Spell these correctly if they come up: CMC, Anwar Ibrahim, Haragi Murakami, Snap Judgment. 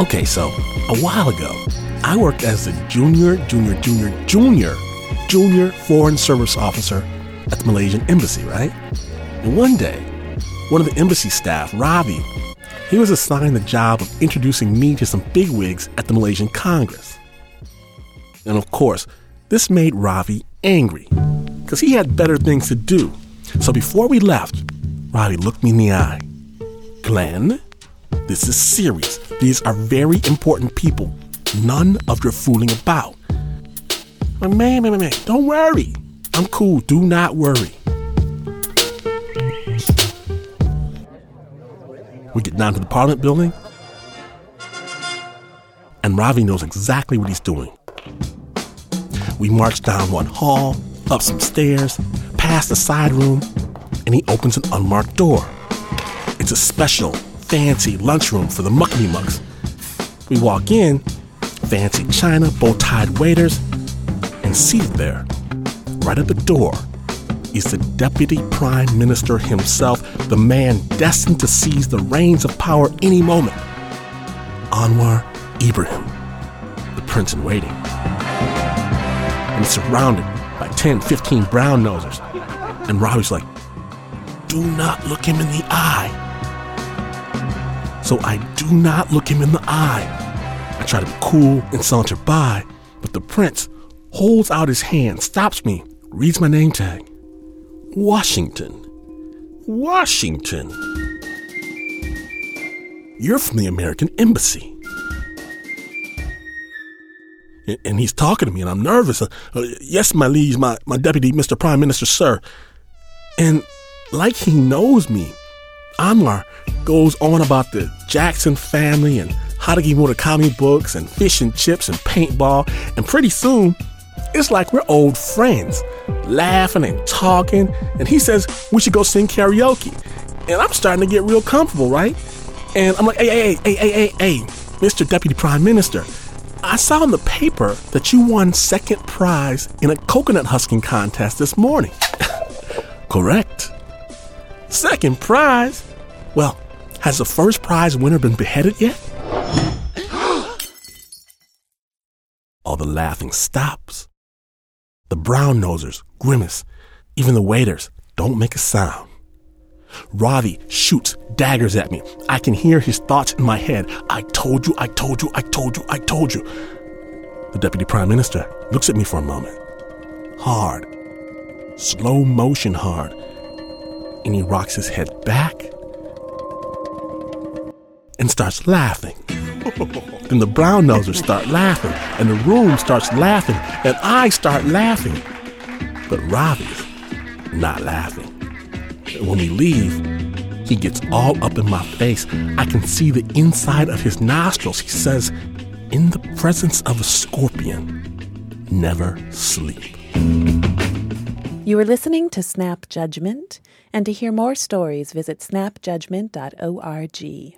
Okay, so a while ago, I worked as the junior foreign service officer at the Malaysian embassy, right? And one day, one of the embassy staff, Ravi, he was assigned the job of introducing me to some bigwigs at the Malaysian Congress. And of course, this made Ravi angry, because he had better things to do. So before we left, Ravi looked me in the eye. "Glenn, this is serious. These are very important people. None of your fooling about." Man, don't worry. I'm cool. Do not worry. We get down to the Parliament building, and Ravi knows exactly what he's doing. We march down one hall, up some stairs, past a side room, and he opens an unmarked door. It's a special, fancy lunchroom for the muckety-mucks. We walk in, fancy china, bow-tied waiters, and seated there, right at the door, is the Deputy Prime Minister himself, the man destined to seize the reins of power any moment, Anwar Ibrahim, the Prince in Waiting. And surrounded by 10-15 brown nosers, and Ravi's like, "Do not look him in the eye." So I do not look him in the eye. I try to be cool and saunter by, but the Prince holds out his hand, stops me, reads my name tag. Washington. "You're from the American Embassy." And he's talking to me, and I'm nervous. "Yes, my liege, my deputy, Mr. Prime Minister, sir." And like he knows me, Anwar goes on about the Jackson family and Haragi Murakami books and fish and chips and paintball. And pretty soon, it's like we're old friends, laughing and talking, and he says we should go sing karaoke. And I'm starting to get real comfortable, right? And I'm like, hey, Mr. Deputy Prime Minister, I saw in the paper that you won second prize in a coconut husking contest this morning. "Correct. Second prize? Well, has the first prize winner been beheaded yet?" All the laughing stops. The brown nosers grimace. Even the waiters don't make a sound. Ravi shoots daggers at me. I can hear his thoughts in my head. I told you. The Deputy Prime Minister looks at me for a moment. Hard. Slow motion hard. And he rocks his head back and starts laughing. Then the brown nosers start laughing, and the room starts laughing, and I start laughing. But Ravi's not laughing. And when we leave, he gets all up in my face. I can see the inside of his nostrils. He says, "In the presence of a scorpion, never sleep." You are listening to Snap Judgment, and to hear more stories, visit snapjudgment.org.